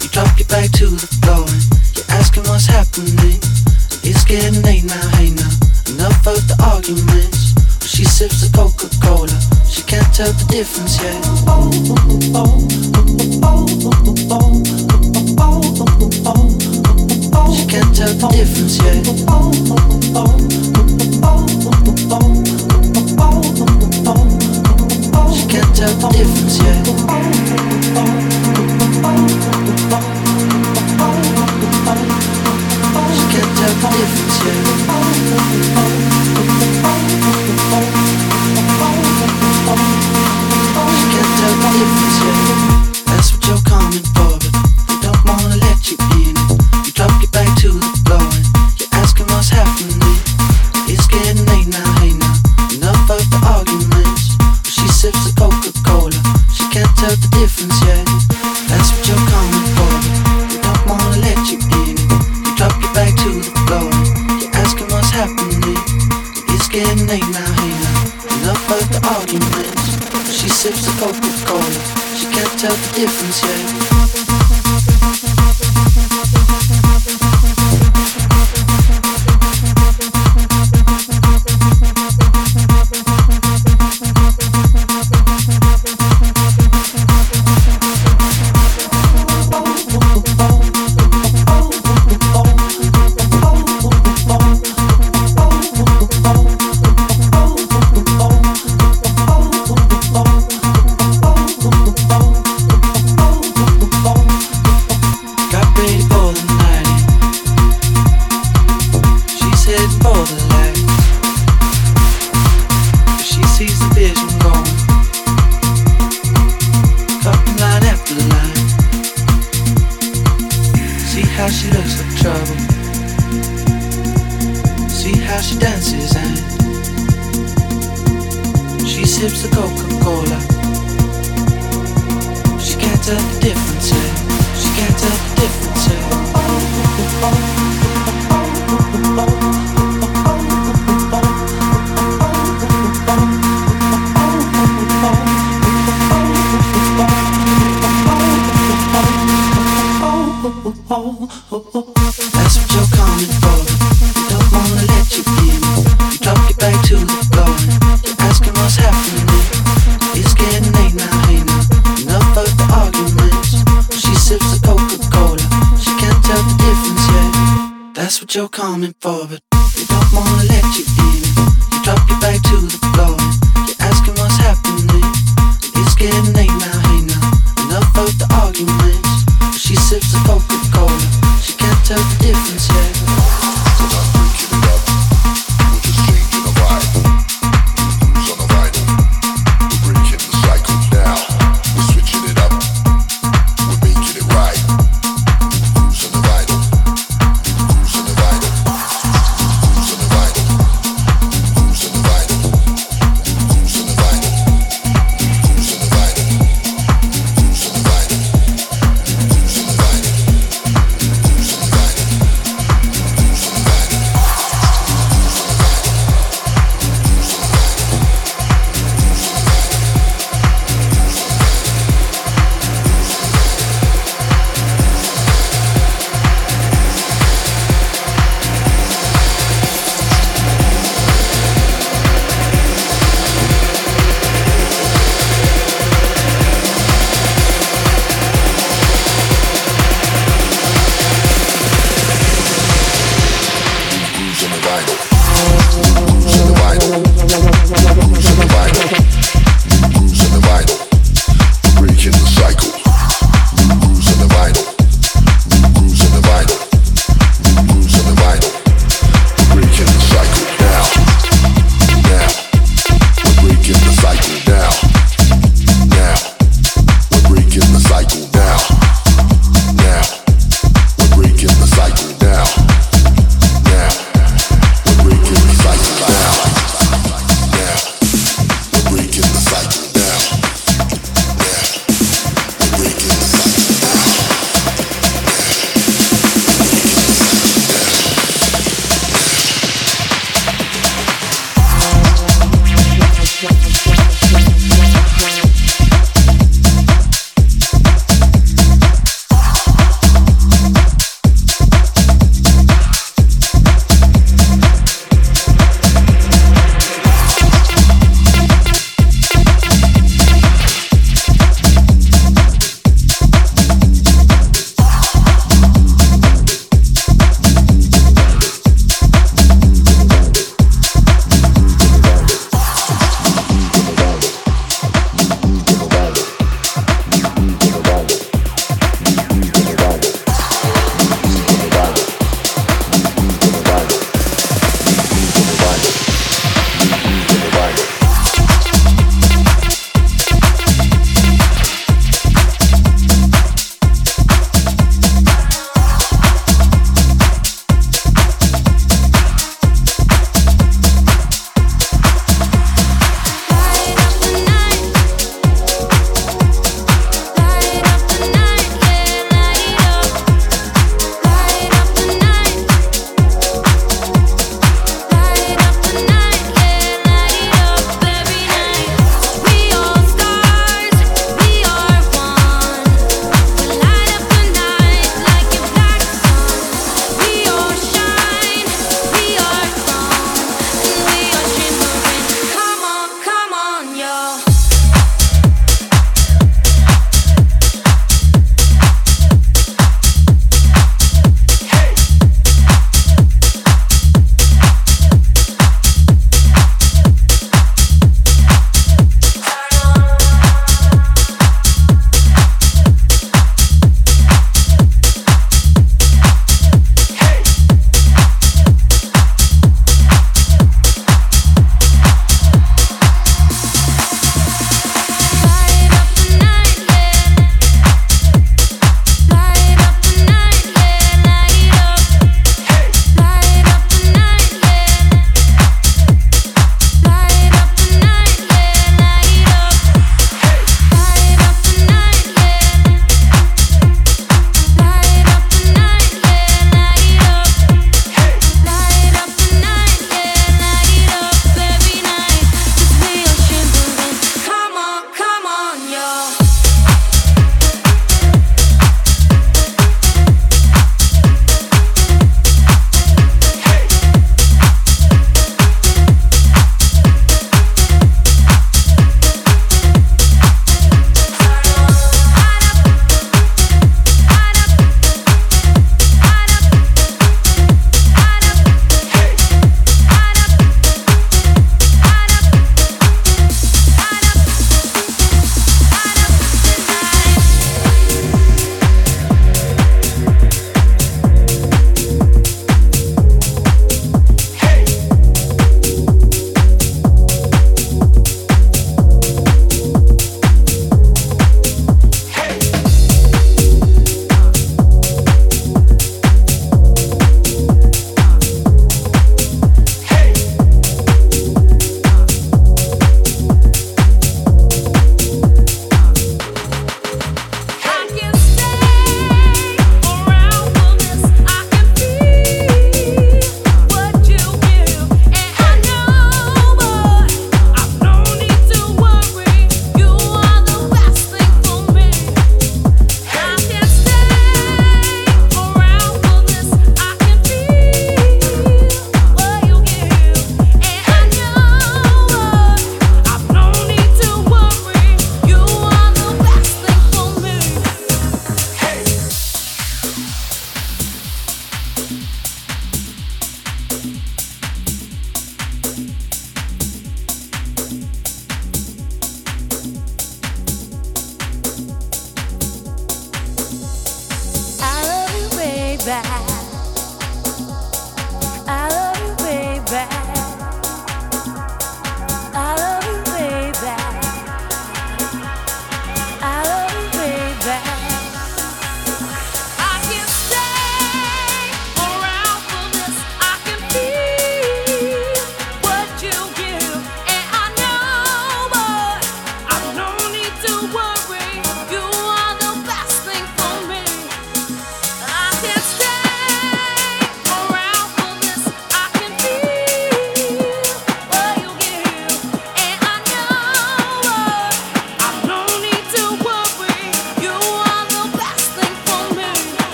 You drop your back to the floor and you're asking what's happening. It's getting late now, hey now. Enough of the arguments. She sips the Coca-Cola. She can't tell the difference yet. Oh, oh, oh, oh, oh, oh, oh. She can't tell the difference yet. Oh, oh, oh, oh, oh. She can't tell the difference yet. Oh, oh, oh. She can't tell the difference yet. That's what you're coming for, but they don't wanna let you in. You drop your back to the floor and you're asking what's happening. It's getting late now, hey now. Enough of the arguments. She sips the Coca-Cola. She can't tell the difference yet. That's what you're coming for, but they don't wanna let you in. You drop your back to the floor and you're asking what's happening. It's getting late now, hey now. Enough of the arguments. She sips the Coca-Cola. She can't tell the difference yet. She looks like trouble. See how she dances and she sips the Coca-Cola. She can't tell the difference, eh? She can't tell the difference, eh? Oh, oh, oh. That's what you're coming for. They don't wanna let you in. You drop your back to the floor. You're asking what's happening. It's getting late now, hey now. Enough of the arguments. She sips the Coca-Cola. She can't tell the difference yet. That's what you're coming for, but they don't wanna let you in. You drop your back to the floor. You're asking what's happening. It's getting late now, hey now. Enough of the arguments. She sips the Coca-Cola. She can't tell the difference yet. Cause I'm drinking it up. We're just changing the vibe. Who's on the vinyl? We're breaking the cycle now. We're switching it up. We're making it right. Who's on the vinyl? Who's on the vinyl? Who's on the vinyl?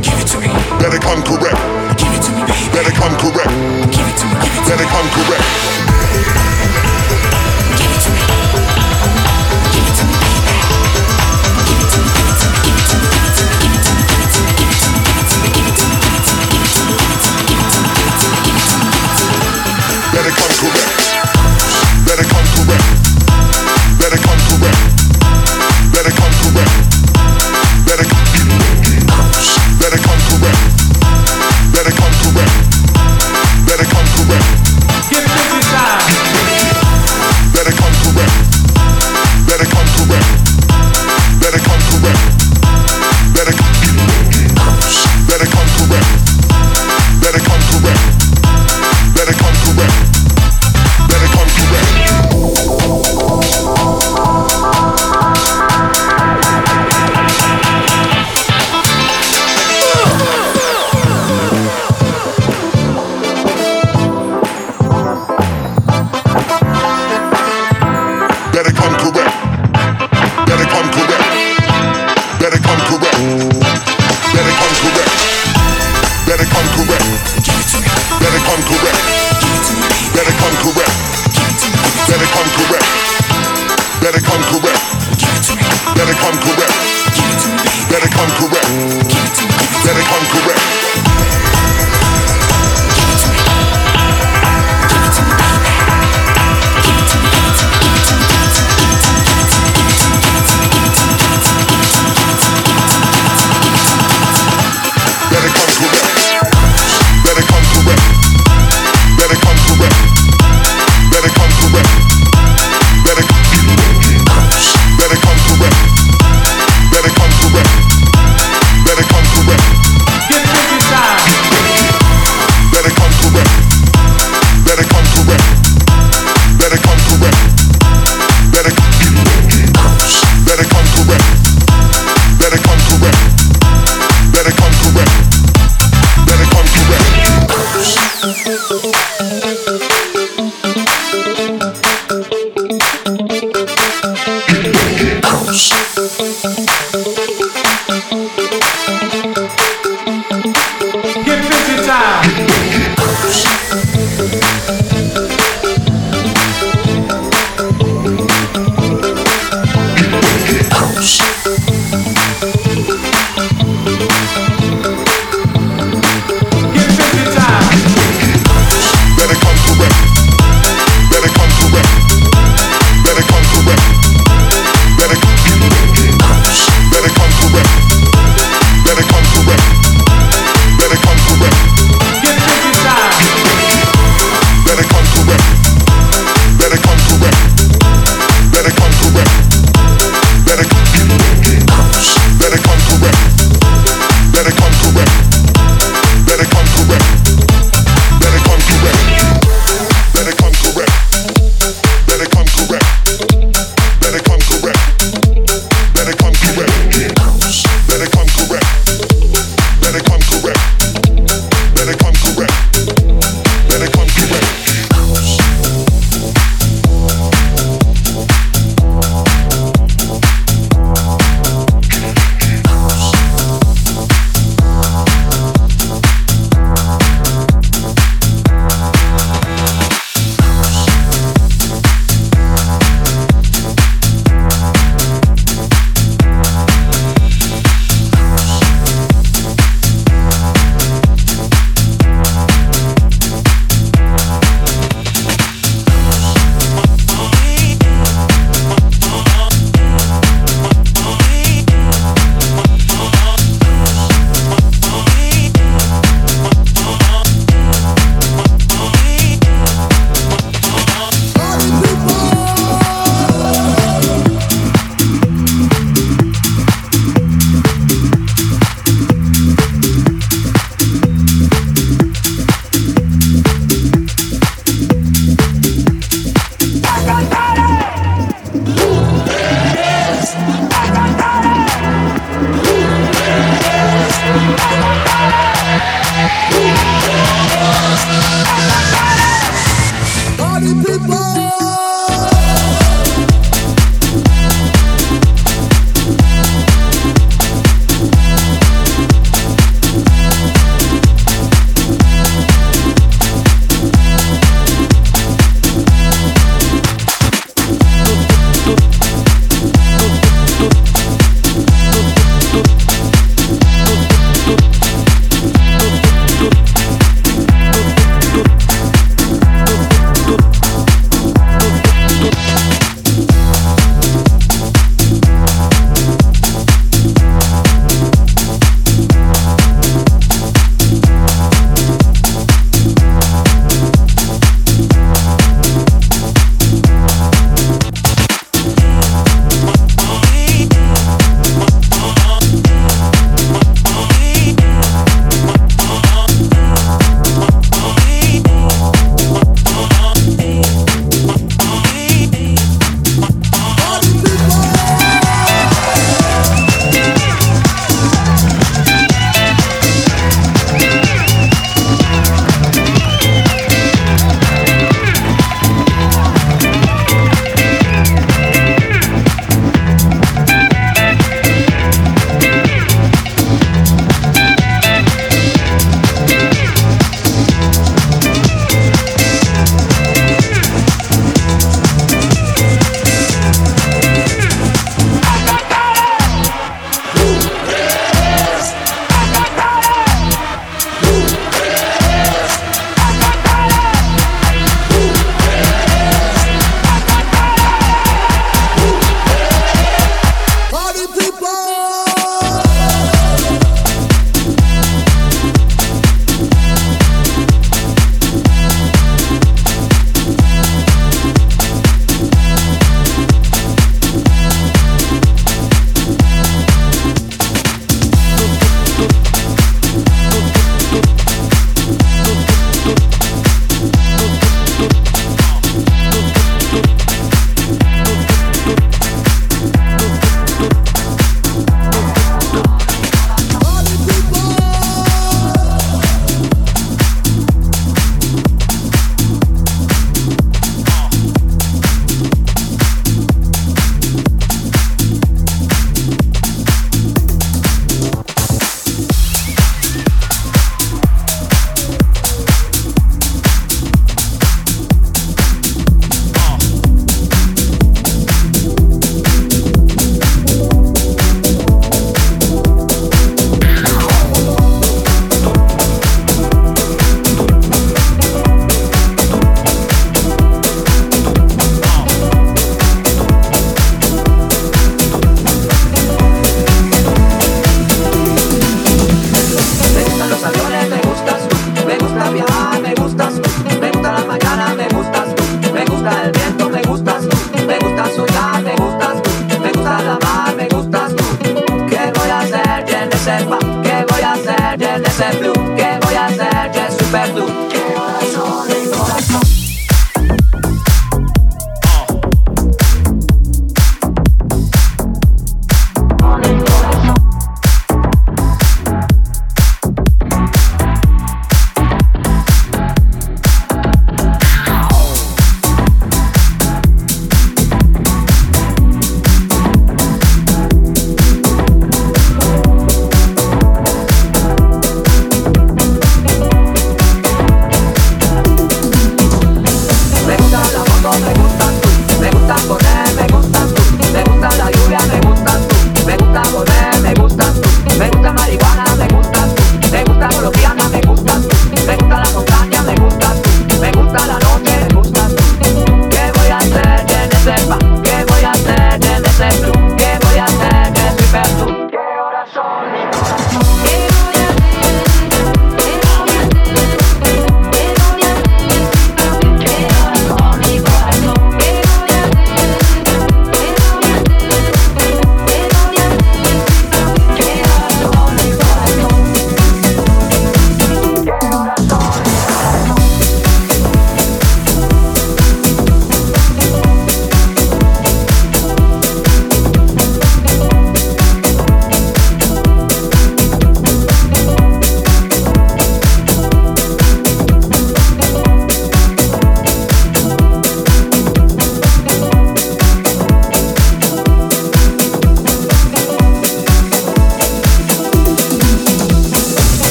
Give it to me, Better come correct.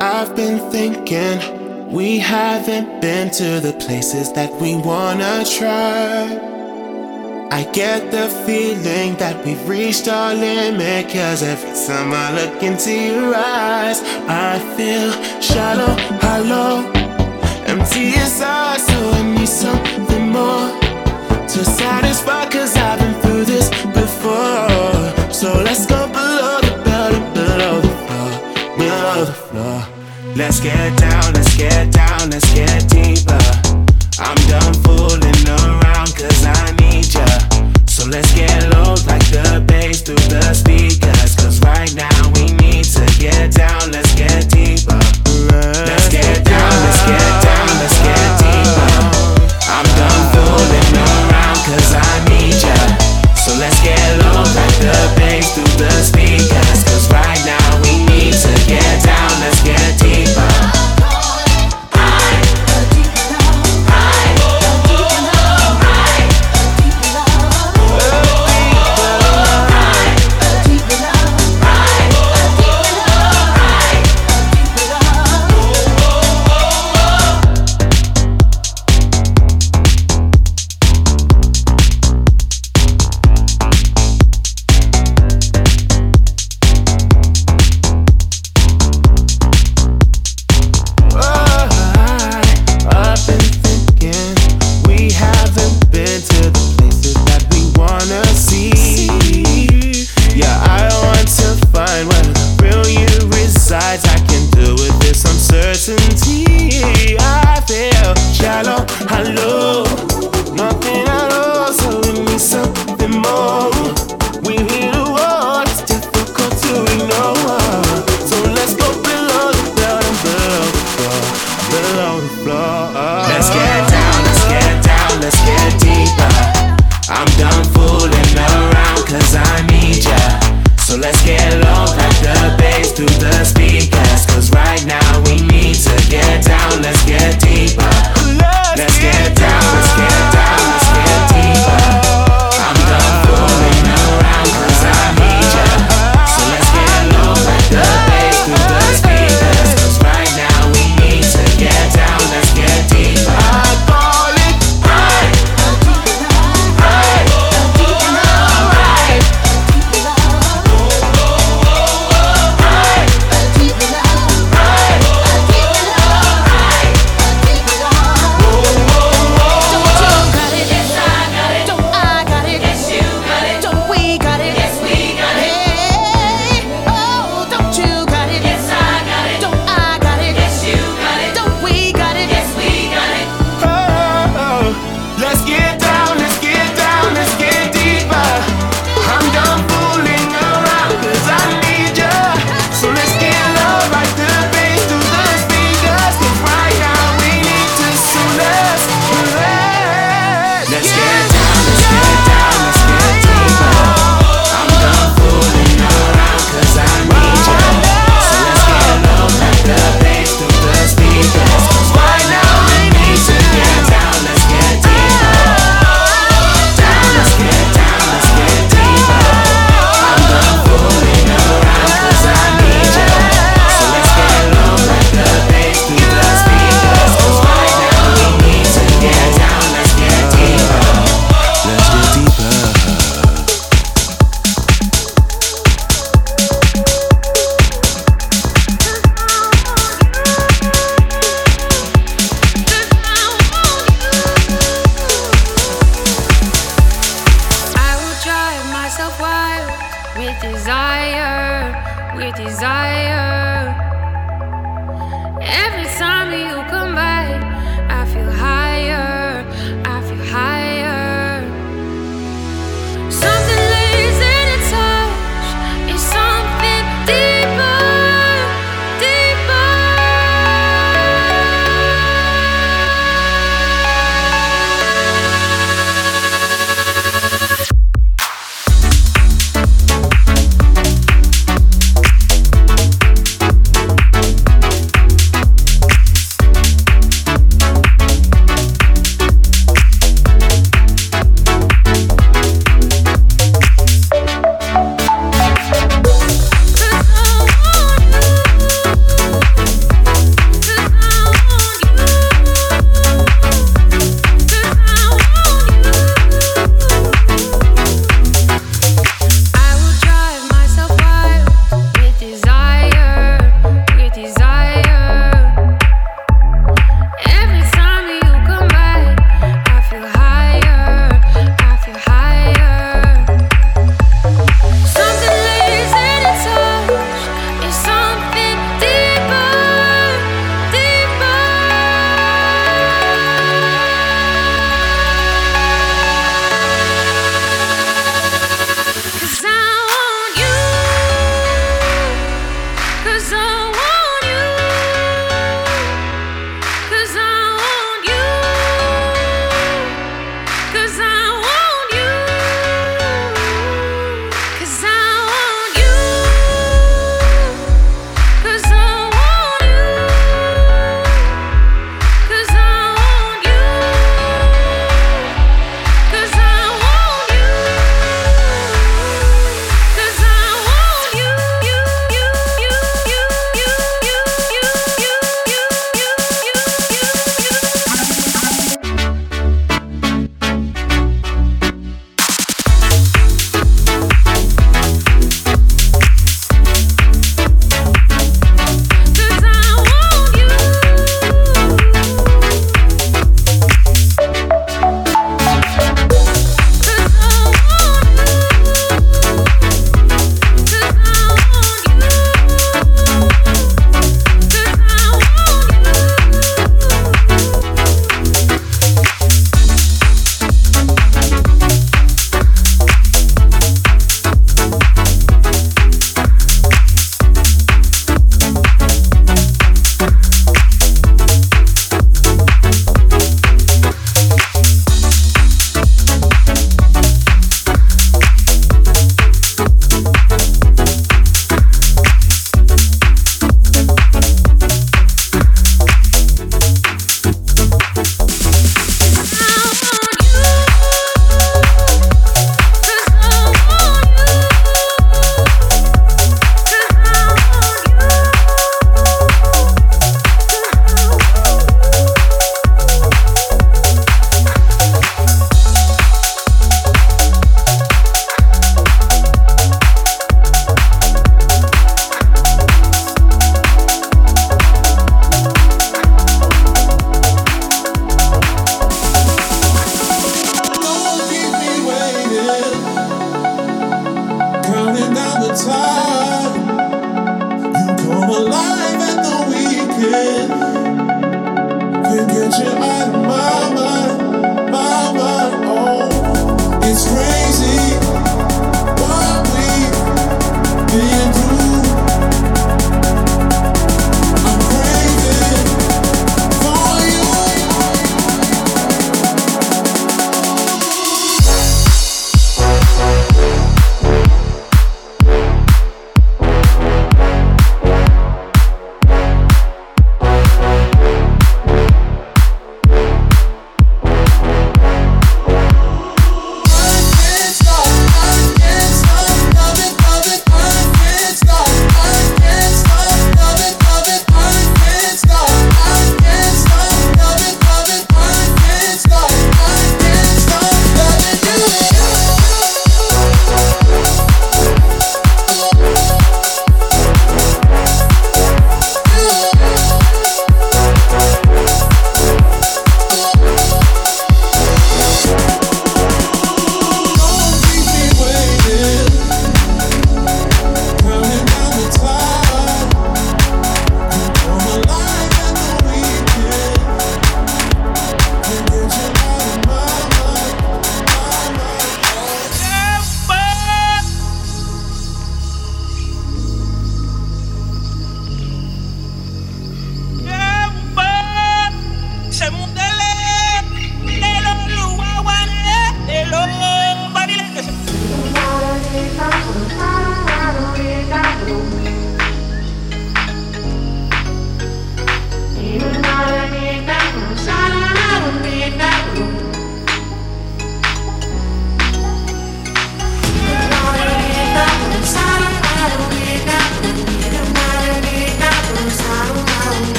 I've been thinking we haven't been to the places that we wanna try. I get the feeling that we've reached our limit, cause every time I look into your eyes I feel shallow, hollow, empty inside. So I need something more to satisfy, cause I've been through this before. So let's go below the belt and below the floor, below the floor. Let's get down, let's get down, let's get deeper. I'm done fooling around, cause I need ya. So let's get low like the bass through the speakers, cause right now we need to get down, let's get deeper. Let's get down, let's get down, let's get deeper. I'm done fooling around, cause I need ya. So let's get low like the bass through the speakers, cause right now we need to get down, let's get deeper. desire. Every time you come by, I feel higher, I feel higher. Something lays in a touch, it's something deeper, deeper.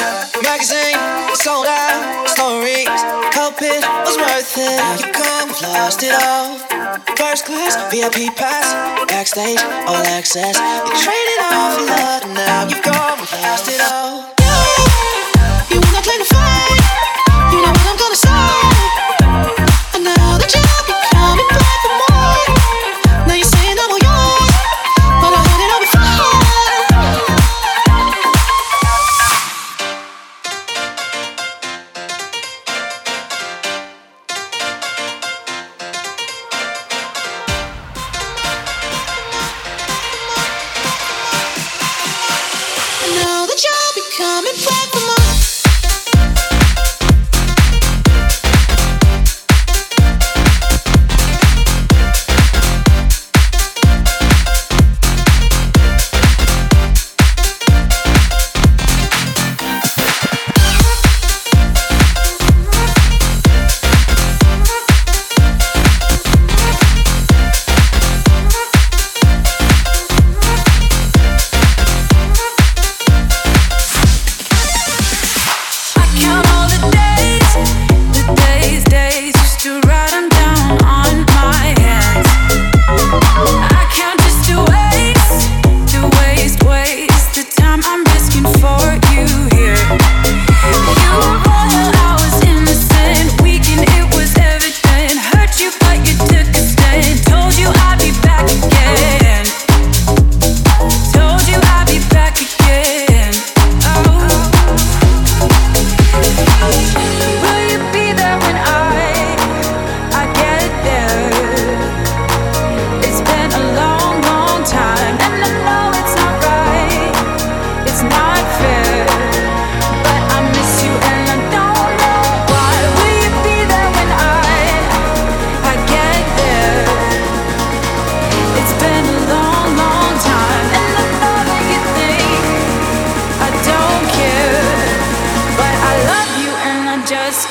Life, magazine, sold out, stories, hope it was worth it. You come, we've lost it all. First class, VIP pass, backstage, all access. You traded all for love, and now you've gone, we've lost it all. You were not playing the fight, you know what I'm gonna say. And now the job. Just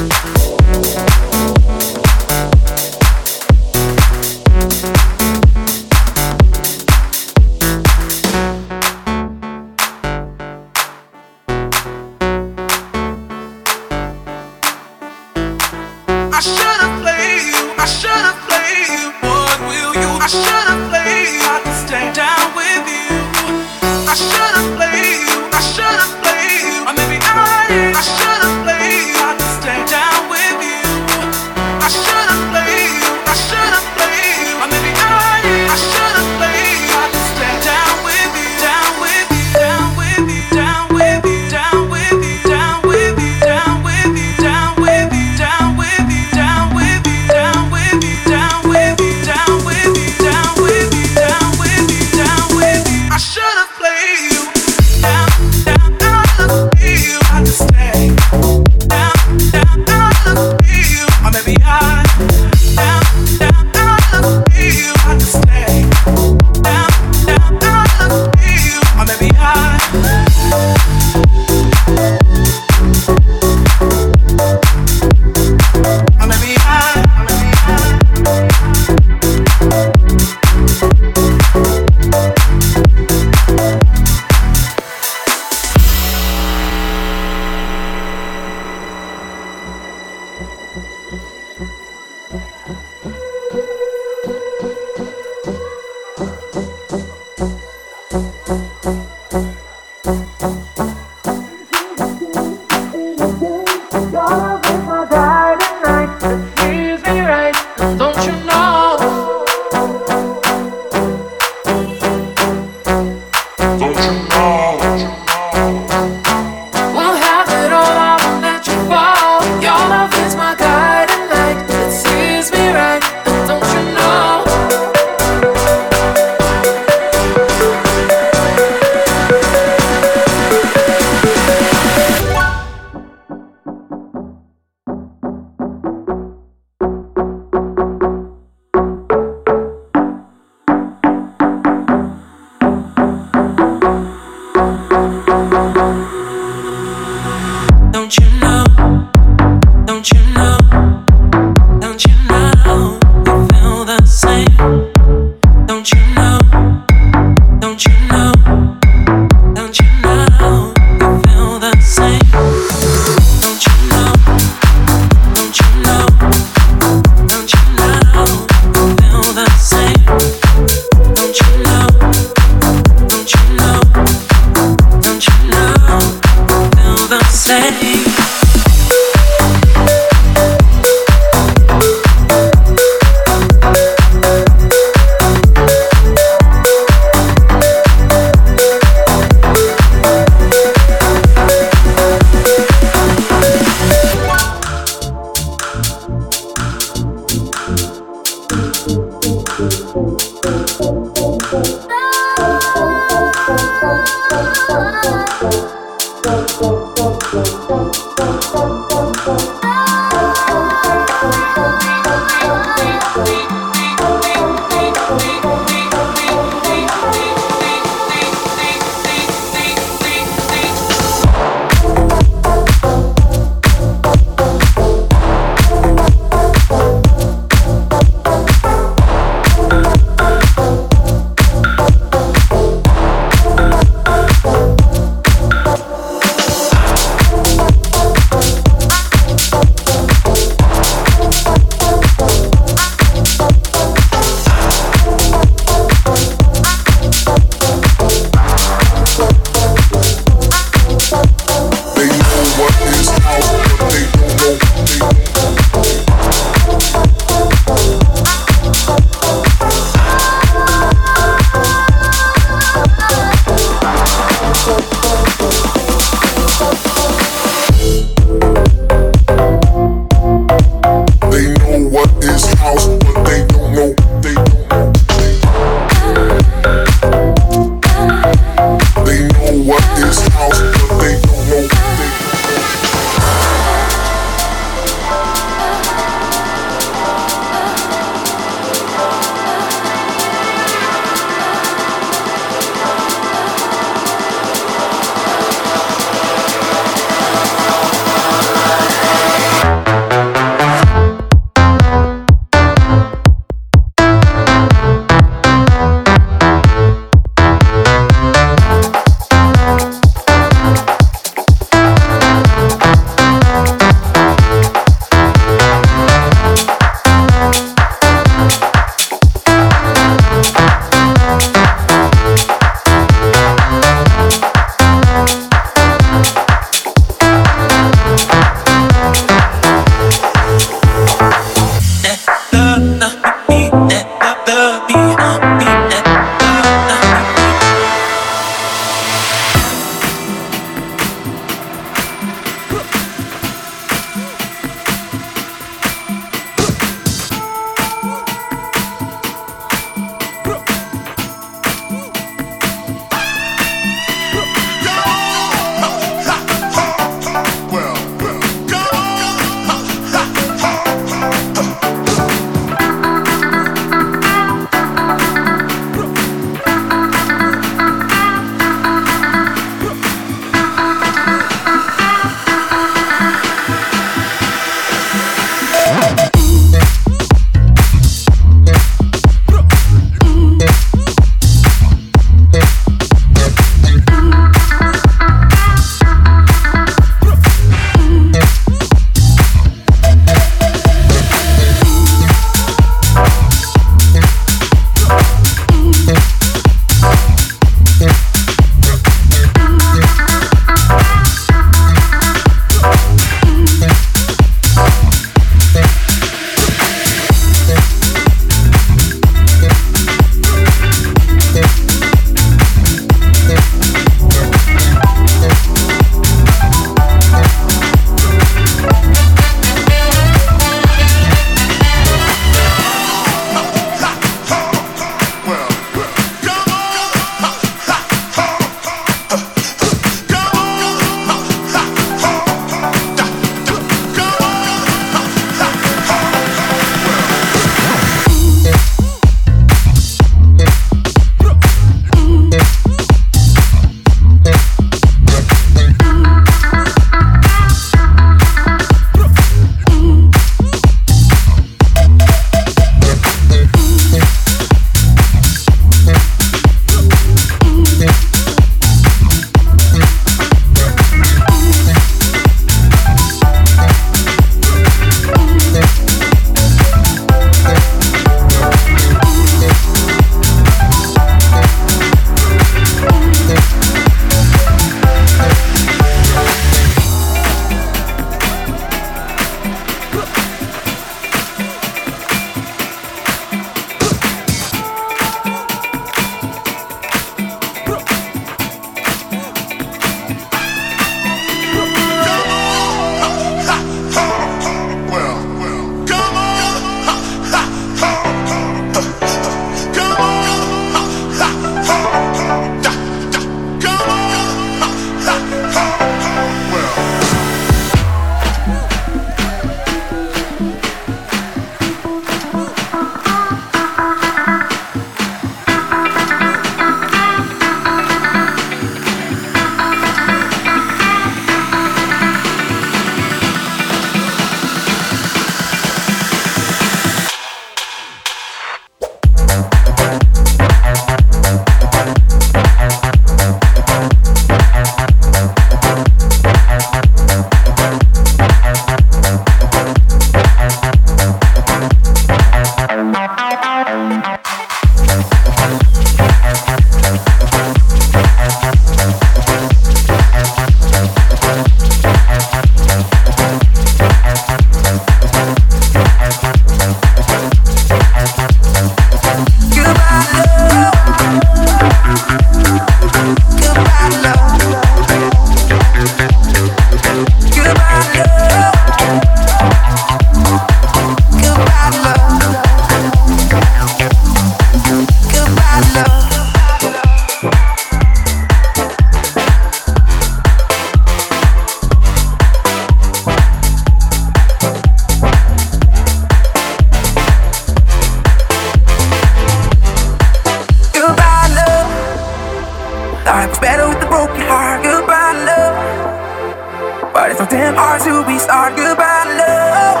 It's so damn hard to be start goodbye love.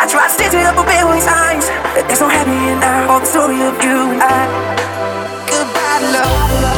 I tried to stitch it up a billion times. There's no happy end for the story of you and I. Goodbye love.